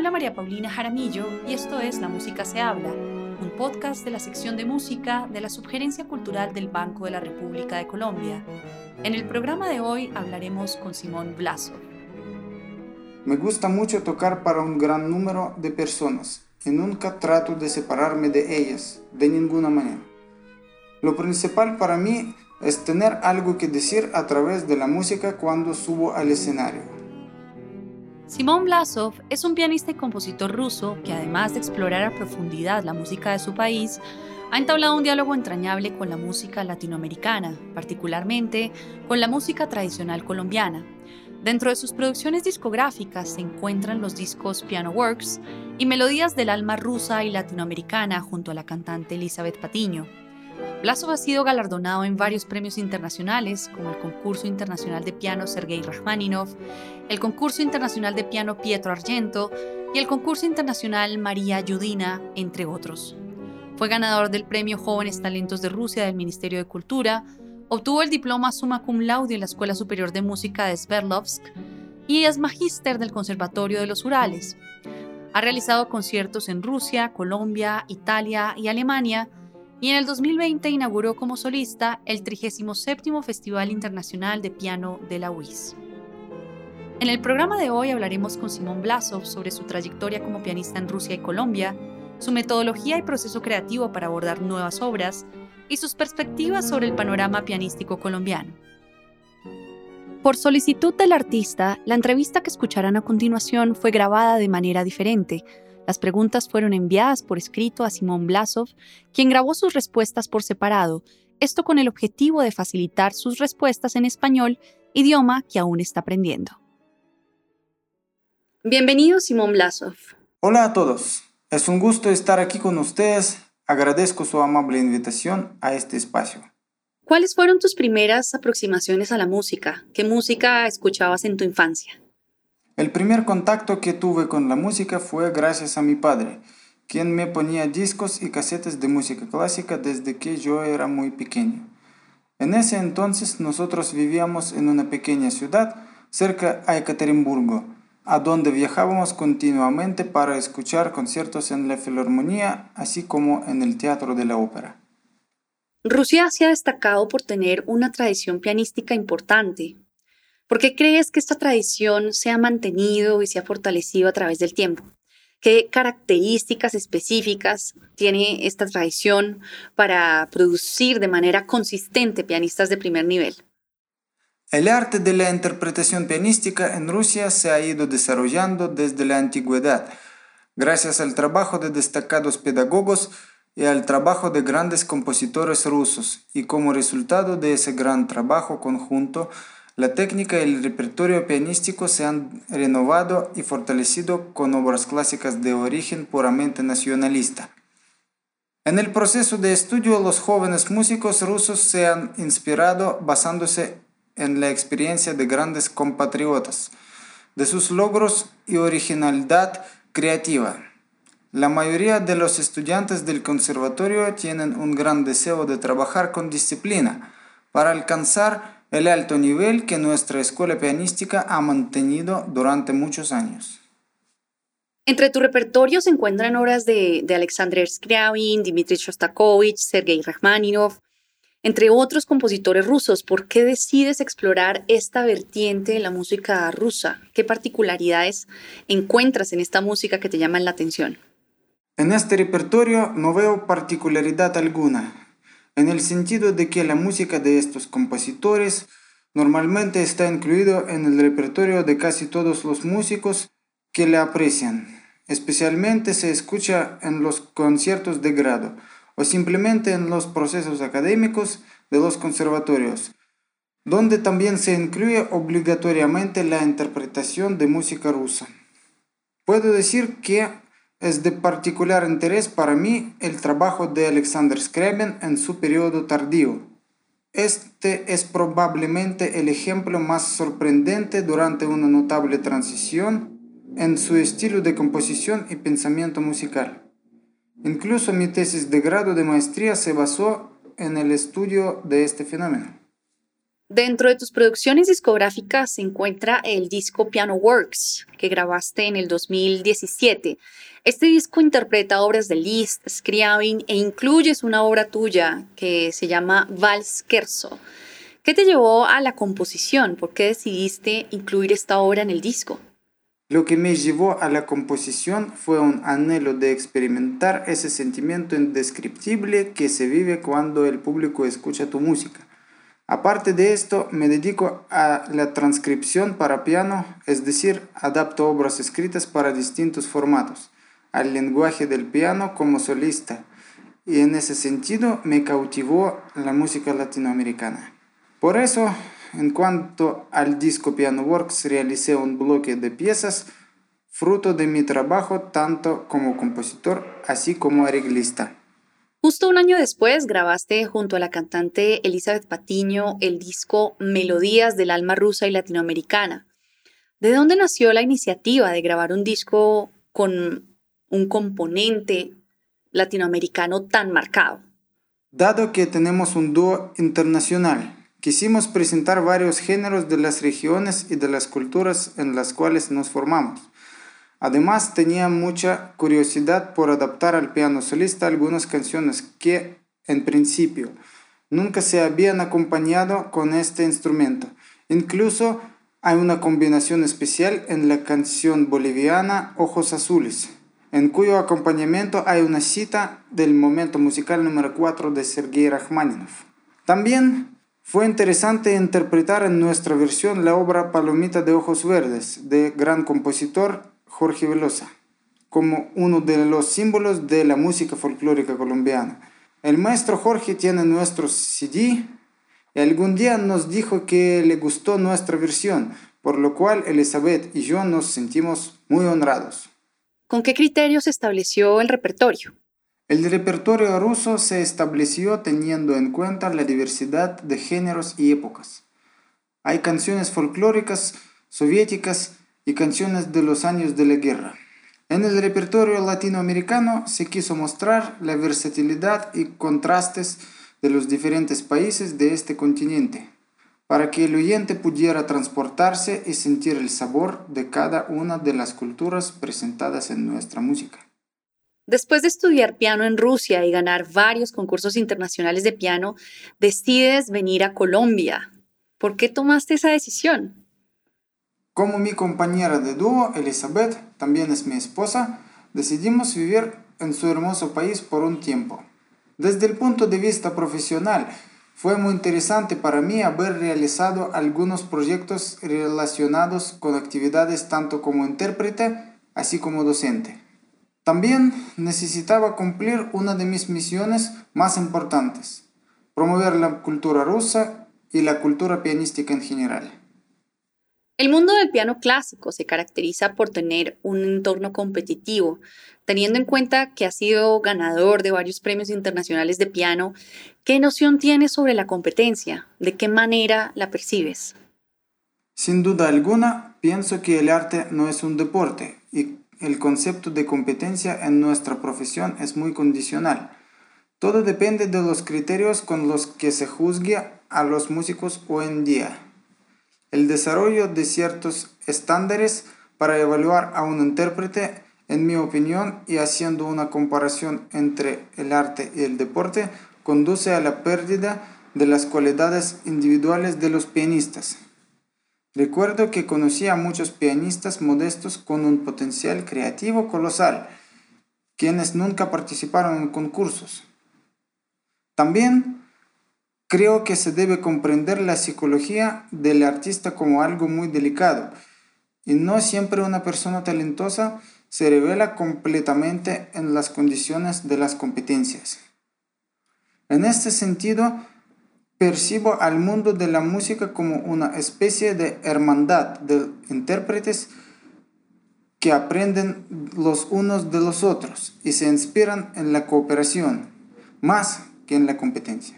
habla María Paulina Jaramillo y esto es La música se habla, un podcast de la sección de música de la Subgerencia Cultural del Banco de la República de Colombia. En el programa de hoy hablaremos con Simón Vlásov. Me gusta mucho tocar para un gran número de personas y nunca trato de separarme de ellas de ninguna manera. Lo principal para mí es tener algo que decir a través de la música cuando subo al escenario. Simón Vlásov es un pianista y compositor ruso que, además de explorar a profundidad la música de su país, ha entablado un diálogo entrañable con la música latinoamericana, particularmente con la música tradicional colombiana. Dentro de sus producciones discográficas se encuentran los discos Piano Works y Melodías del alma rusa y latinoamericana junto a la cantante Elizabeth Patiño. Vlásov ha sido galardonado en varios premios internacionales, como el Concurso Internacional de Piano Sergei Rachmaninoff, el Concurso Internacional de Piano Pietro Argento y el Concurso Internacional María Yudina, entre otros. Fue ganador del Premio Jóvenes Talentos de Rusia del Ministerio de Cultura, obtuvo el diploma Summa Cum Laude en la Escuela Superior de Música de Sverdlovsk y es magíster del Conservatorio de los Urales. Ha realizado conciertos en Rusia, Colombia, Italia y Alemania, y en el 2020 inauguró como solista el 37º Festival Internacional de Piano de la UIS. En el programa de hoy hablaremos con Simón Vlásov sobre su trayectoria como pianista en Rusia y Colombia, su metodología y proceso creativo para abordar nuevas obras y sus perspectivas sobre el panorama pianístico colombiano. Por solicitud del artista, la entrevista que escucharán a continuación fue grabada de manera diferente. Las preguntas fueron enviadas por escrito a Simón Vlásov, quien grabó sus respuestas por separado, esto con el objetivo de facilitar sus respuestas en español, idioma que aún está aprendiendo. Bienvenido, Simón Vlásov. Hola a todos. Es un gusto estar aquí con ustedes. Agradezco su amable invitación a este espacio. ¿Cuáles fueron tus primeras aproximaciones a la música? ¿Qué música escuchabas en tu infancia? El primer contacto que tuve con la música fue gracias a mi padre, quien me ponía discos y casetes de música clásica desde que yo era muy pequeño. En ese entonces nosotros vivíamos en una pequeña ciudad cerca a Ekaterimburgo, a donde viajábamos continuamente para escuchar conciertos en la Filarmonía, así como en el Teatro de la Ópera. Rusia se ha destacado por tener una tradición pianística importante. ¿Por qué crees que esta tradición se ha mantenido y se ha fortalecido a través del tiempo? ¿Qué características específicas tiene esta tradición para producir de manera consistente pianistas de primer nivel? El arte de la interpretación pianística en Rusia se ha ido desarrollando desde la antigüedad, gracias al trabajo de destacados pedagogos y al trabajo de grandes compositores rusos, y como resultado de ese gran trabajo conjunto, la técnica y el repertorio pianístico se han renovado y fortalecido con obras clásicas de origen puramente nacionalista. En el proceso de estudio, los jóvenes músicos rusos se han inspirado basándose en la experiencia de grandes compatriotas, de sus logros y originalidad creativa. La mayoría de los estudiantes del conservatorio tienen un gran deseo de trabajar con disciplina para alcanzar el alto nivel que nuestra escuela pianística ha mantenido durante muchos años. Entre tu repertorio se encuentran obras de Alexander Scriabin, Dmitry Shostakovich, Sergei Rachmaninoff, entre otros compositores rusos. ¿Por qué decides explorar esta vertiente de la música rusa? ¿Qué particularidades encuentras en esta música que te llaman la atención? En este repertorio no veo particularidad alguna, en el sentido de que la música de estos compositores normalmente está incluida en el repertorio de casi todos los músicos que la aprecian. Especialmente se escucha en los conciertos de grado o simplemente en los procesos académicos de los conservatorios, donde también se incluye obligatoriamente la interpretación de música rusa. Puedo decir que es de particular interés para mí el trabajo de Alexander Scriabin en su periodo tardío. Este es probablemente el ejemplo más sorprendente durante una notable transición en su estilo de composición y pensamiento musical. Incluso mi tesis de grado de maestría se basó en el estudio de este fenómeno. Dentro de tus producciones discográficas se encuentra el disco Piano Works, que grabaste en el 2017. Este disco interpreta obras de Liszt, Scriabin e incluyes una obra tuya que se llama Vals Scherzo. ¿Qué te llevó a la composición? ¿Por qué decidiste incluir esta obra en el disco? Lo que me llevó a la composición fue un anhelo de experimentar ese sentimiento indescriptible que se vive cuando el público escucha tu música. Aparte de esto, me dedico a la transcripción para piano, es decir, adapto obras escritas para distintos formatos, al lenguaje del piano como solista, y en ese sentido me cautivó la música latinoamericana. Por eso, en cuanto al disco Piano Works, realicé un bloque de piezas, fruto de mi trabajo tanto como compositor, así como arreglista. Justo un año después grabaste junto a la cantante Elizabeth Patiño el disco Melodías del alma rusa y latinoamericana. ¿De dónde nació la iniciativa de grabar un disco con un componente latinoamericano tan marcado? Dado que tenemos un dúo internacional, quisimos presentar varios géneros de las regiones y de las culturas en las cuales nos formamos. Además, tenía mucha curiosidad por adaptar al piano solista algunas canciones que, en principio, nunca se habían acompañado con este instrumento. Incluso hay una combinación especial en la canción boliviana Ojos Azules, en cuyo acompañamiento hay una cita del momento musical número 4 de Sergei Rachmaninoff. También fue interesante interpretar en nuestra versión la obra Palomita de Ojos Verdes, de gran compositor Jorge Velosa, como uno de los símbolos de la música folclórica colombiana. El maestro Jorge tiene nuestro CD y algún día nos dijo que le gustó nuestra versión, por lo cual Elizabeth y yo nos sentimos muy honrados. ¿Con qué criterios se estableció el repertorio? El repertorio ruso se estableció teniendo en cuenta la diversidad de géneros y épocas. Hay canciones folclóricas, soviéticas y canciones de los años de la guerra. En el repertorio latinoamericano se quiso mostrar la versatilidad y contrastes de los diferentes países de este continente, para que el oyente pudiera transportarse y sentir el sabor de cada una de las culturas presentadas en nuestra música. Después de estudiar piano en Rusia y ganar varios concursos internacionales de piano, decides venir a Colombia. ¿Por qué tomaste esa decisión? Como mi compañera de dúo, Elizabeth, también es mi esposa, decidimos vivir en su hermoso país por un tiempo. Desde el punto de vista profesional, fue muy interesante para mí haber realizado algunos proyectos relacionados con actividades tanto como intérprete, así como docente. También necesitaba cumplir una de mis misiones más importantes: promover la cultura rusa y la cultura pianística en general. El mundo del piano clásico se caracteriza por tener un entorno competitivo. Teniendo en cuenta que has sido ganador de varios premios internacionales de piano, ¿qué noción tienes sobre la competencia? ¿De qué manera la percibes? Sin duda alguna, pienso que el arte no es un deporte y el concepto de competencia en nuestra profesión es muy condicional. Todo depende de los criterios con los que se juzgue a los músicos hoy en día. El desarrollo de ciertos estándares para evaluar a un intérprete, en mi opinión, y haciendo una comparación entre el arte y el deporte, conduce a la pérdida de las cualidades individuales de los pianistas. Recuerdo que conocí a muchos pianistas modestos con un potencial creativo colosal, quienes nunca participaron en concursos. También creo que se debe comprender la psicología del artista como algo muy delicado, y no siempre una persona talentosa se revela completamente en las condiciones de las competencias. En este sentido, percibo al mundo de la música como una especie de hermandad de intérpretes que aprenden los unos de los otros y se inspiran en la cooperación, más que en la competencia.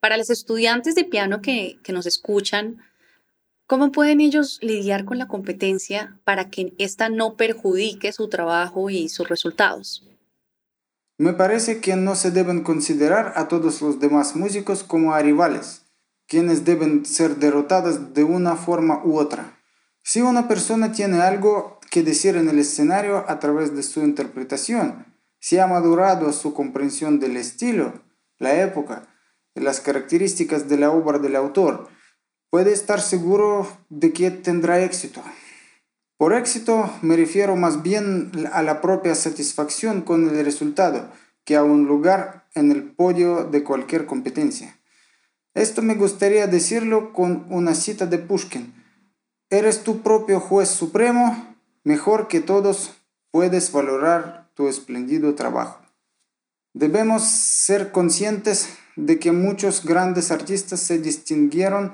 Para los estudiantes de piano que nos escuchan, ¿cómo pueden ellos lidiar con la competencia para que ésta no perjudique su trabajo y sus resultados? Me parece que no se deben considerar a todos los demás músicos como a rivales, quienes deben ser derrotadas de una forma u otra. Si una persona tiene algo que decir en el escenario a través de su interpretación, si ha madurado su comprensión del estilo, la época y las características de la obra del autor, puede estar seguro de que tendrá éxito. Por éxito me refiero más bien a la propia satisfacción con el resultado que a un lugar en el podio de cualquier competencia. Esto me gustaría decirlo con una cita de Pushkin. Eres tu propio juez supremo, mejor que todos, puedes valorar tu espléndido trabajo. Debemos ser conscientes de que muchos grandes artistas se distinguieron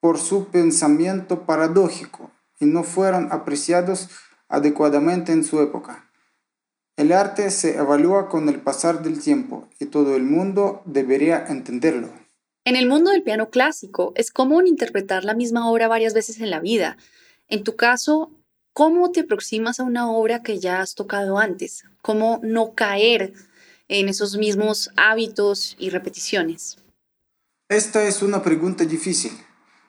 por su pensamiento paradójico y no fueron apreciados adecuadamente en su época. El arte se evalúa con el pasar del tiempo y todo el mundo debería entenderlo. En el mundo del piano clásico es común interpretar la misma obra varias veces en la vida. En tu caso, ¿cómo te aproximas a una obra que ya has tocado antes? ¿Cómo no caer en esos mismos hábitos y repeticiones? Esta es una pregunta difícil.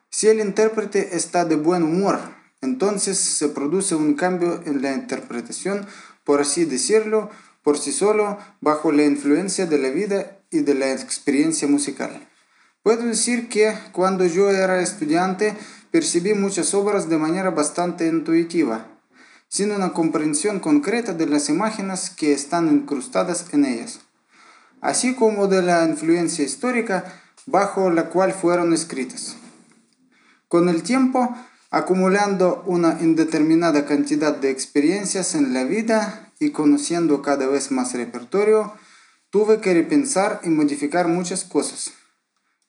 Si el intérprete está de buen humor, entonces se produce un cambio en la interpretación, por así decirlo, por sí solo, bajo la influencia de la vida y de la experiencia musical. Puedo decir que cuando yo era estudiante percibí muchas obras de manera bastante intuitiva, sin una comprensión concreta de las imágenes que están incrustadas en ellas, así como de la influencia histórica bajo la cual fueron escritas. Con el tiempo, acumulando una indeterminada cantidad de experiencias en la vida y conociendo cada vez más repertorio, tuve que repensar y modificar muchas cosas,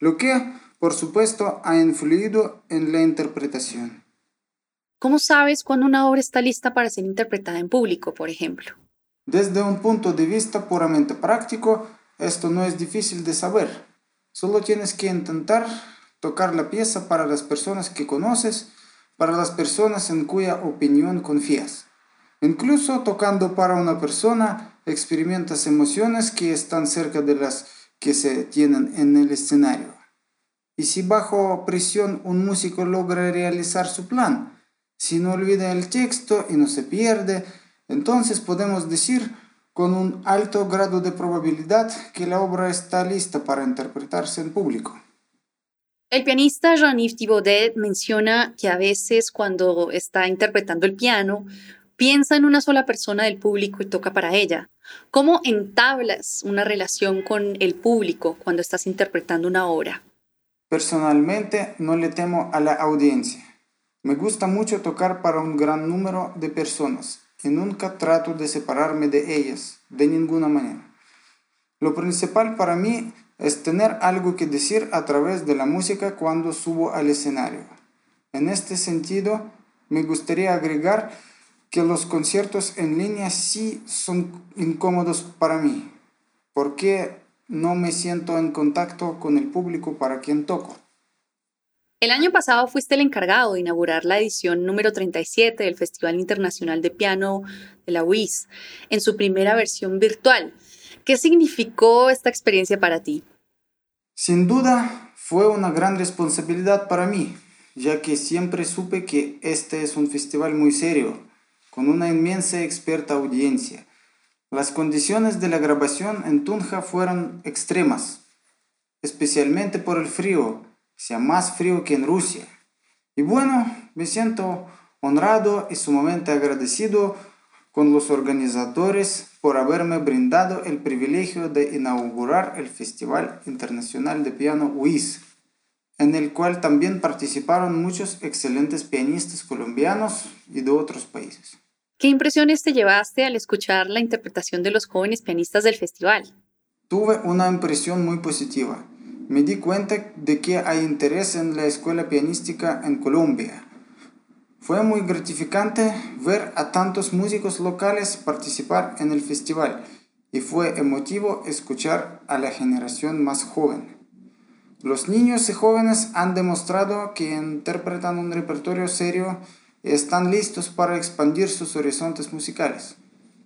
lo que, por supuesto, ha influido en la interpretación. ¿Cómo sabes cuando una obra está lista para ser interpretada en público, por ejemplo? Desde un punto de vista puramente práctico, esto no es difícil de saber. Solo tienes que intentar tocar la pieza para las personas que conoces, para las personas en cuya opinión confías. Incluso tocando para una persona, experimentas emociones que están cerca de las que se tienen en el escenario. Y si bajo presión un músico logra realizar su plan, si no olvida el texto y no se pierde, entonces podemos decir con un alto grado de probabilidad que la obra está lista para interpretarse en público. El pianista Jean-Yves Thibaudet menciona que a veces cuando está interpretando el piano, piensa en una sola persona del público y toca para ella. ¿Cómo entablas una relación con el público cuando estás interpretando una obra? Personalmente no le temo a la audiencia. Me gusta mucho tocar para un gran número de personas y nunca trato de separarme de ellas, de ninguna manera. Lo principal para mí es tener algo que decir a través de la música cuando subo al escenario. En este sentido, me gustaría agregar que los conciertos en línea sí son incómodos para mí, porque no me siento en contacto con el público para quien toco. El año pasado fuiste el encargado de inaugurar la edición número 37 del Festival Internacional de Piano de la UIS, en su primera versión virtual. ¿Qué significó esta experiencia para ti? Sin duda, fue una gran responsabilidad para mí, ya que siempre supe que este es un festival muy serio, con una inmensa y experta audiencia. Las condiciones de la grabación en Tunja fueron extremas, especialmente por el frío, sea más frío que en Rusia. Y bueno, me siento honrado y sumamente agradecido con los organizadores por haberme brindado el privilegio de inaugurar el Festival Internacional de Piano UIS, en el cual también participaron muchos excelentes pianistas colombianos y de otros países. ¿Qué impresiones te llevaste al escuchar la interpretación de los jóvenes pianistas del festival? Tuve una impresión muy positiva. Me di cuenta de que hay interés en la escuela pianística en Colombia. Fue muy gratificante ver a tantos músicos locales participar en el festival y fue emotivo escuchar a la generación más joven. Los niños y jóvenes han demostrado que interpretan un repertorio serio y están listos para expandir sus horizontes musicales.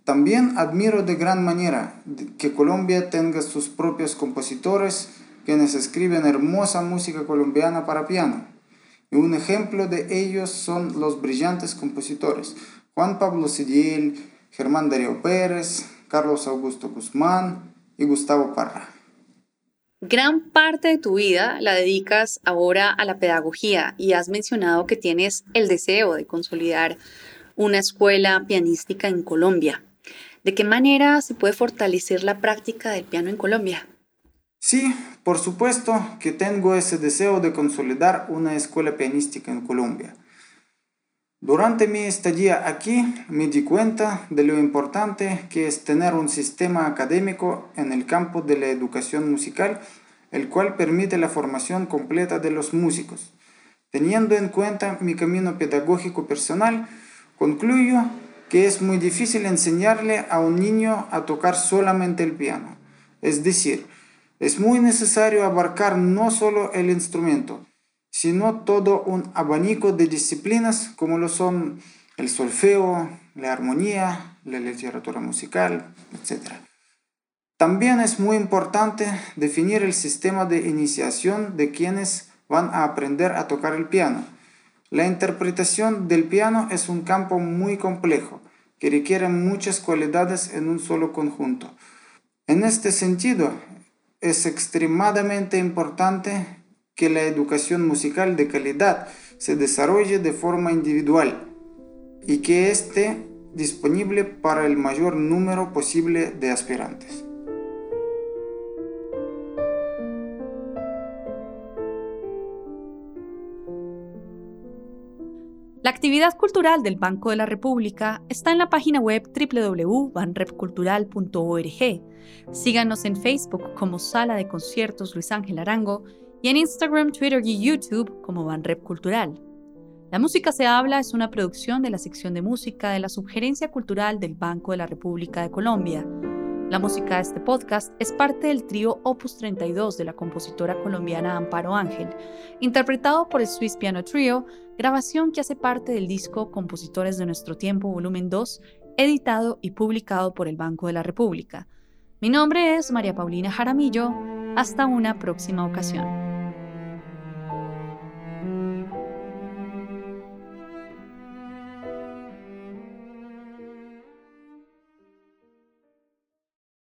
También admiro de gran manera que Colombia tenga sus propios compositores quienes escriben hermosa música colombiana para piano. Y un ejemplo de ellos son los brillantes compositores Juan Pablo Cediel, Germán Darío Pérez, Carlos Augusto Guzmán y Gustavo Parra. Gran parte de tu vida la dedicas ahora a la pedagogía y has mencionado que tienes el deseo de consolidar una escuela pianística en Colombia. ¿De qué manera se puede fortalecer la práctica del piano en Colombia? Sí, por supuesto que tengo ese deseo de consolidar una escuela pianística en Colombia. Durante mi estadía aquí me di cuenta de lo importante que es tener un sistema académico en el campo de la educación musical, el cual permite la formación completa de los músicos. Teniendo en cuenta mi camino pedagógico personal, concluyo que es muy difícil enseñarle a un niño a tocar solamente el piano. Es decir, es muy necesario abarcar no solo el instrumento, sino todo un abanico de disciplinas como lo son el solfeo, la armonía, la literatura musical, etc. También es muy importante definir el sistema de iniciación de quienes van a aprender a tocar el piano. La interpretación del piano es un campo muy complejo, que requiere muchas cualidades en un solo conjunto. En este sentido, es extremadamente importante que la educación musical de calidad se desarrolle de forma individual y que esté disponible para el mayor número posible de aspirantes. La actividad cultural del Banco de la República está en la página web www.banrepcultural.org. Síganos en Facebook como Sala de Conciertos Luis Ángel Arango y en Instagram, Twitter y YouTube como Banrep Cultural. La música se habla es una producción de la sección de música de la Subgerencia Cultural del Banco de la República de Colombia. La música de este podcast es parte del trío Opus 32 de la compositora colombiana Amparo Ángel, interpretado por el Swiss Piano Trio, grabación que hace parte del disco Compositores de Nuestro Tiempo, volumen 2, editado y publicado por el Banco de la República. Mi nombre es María Paulina Jaramillo. Hasta una próxima ocasión.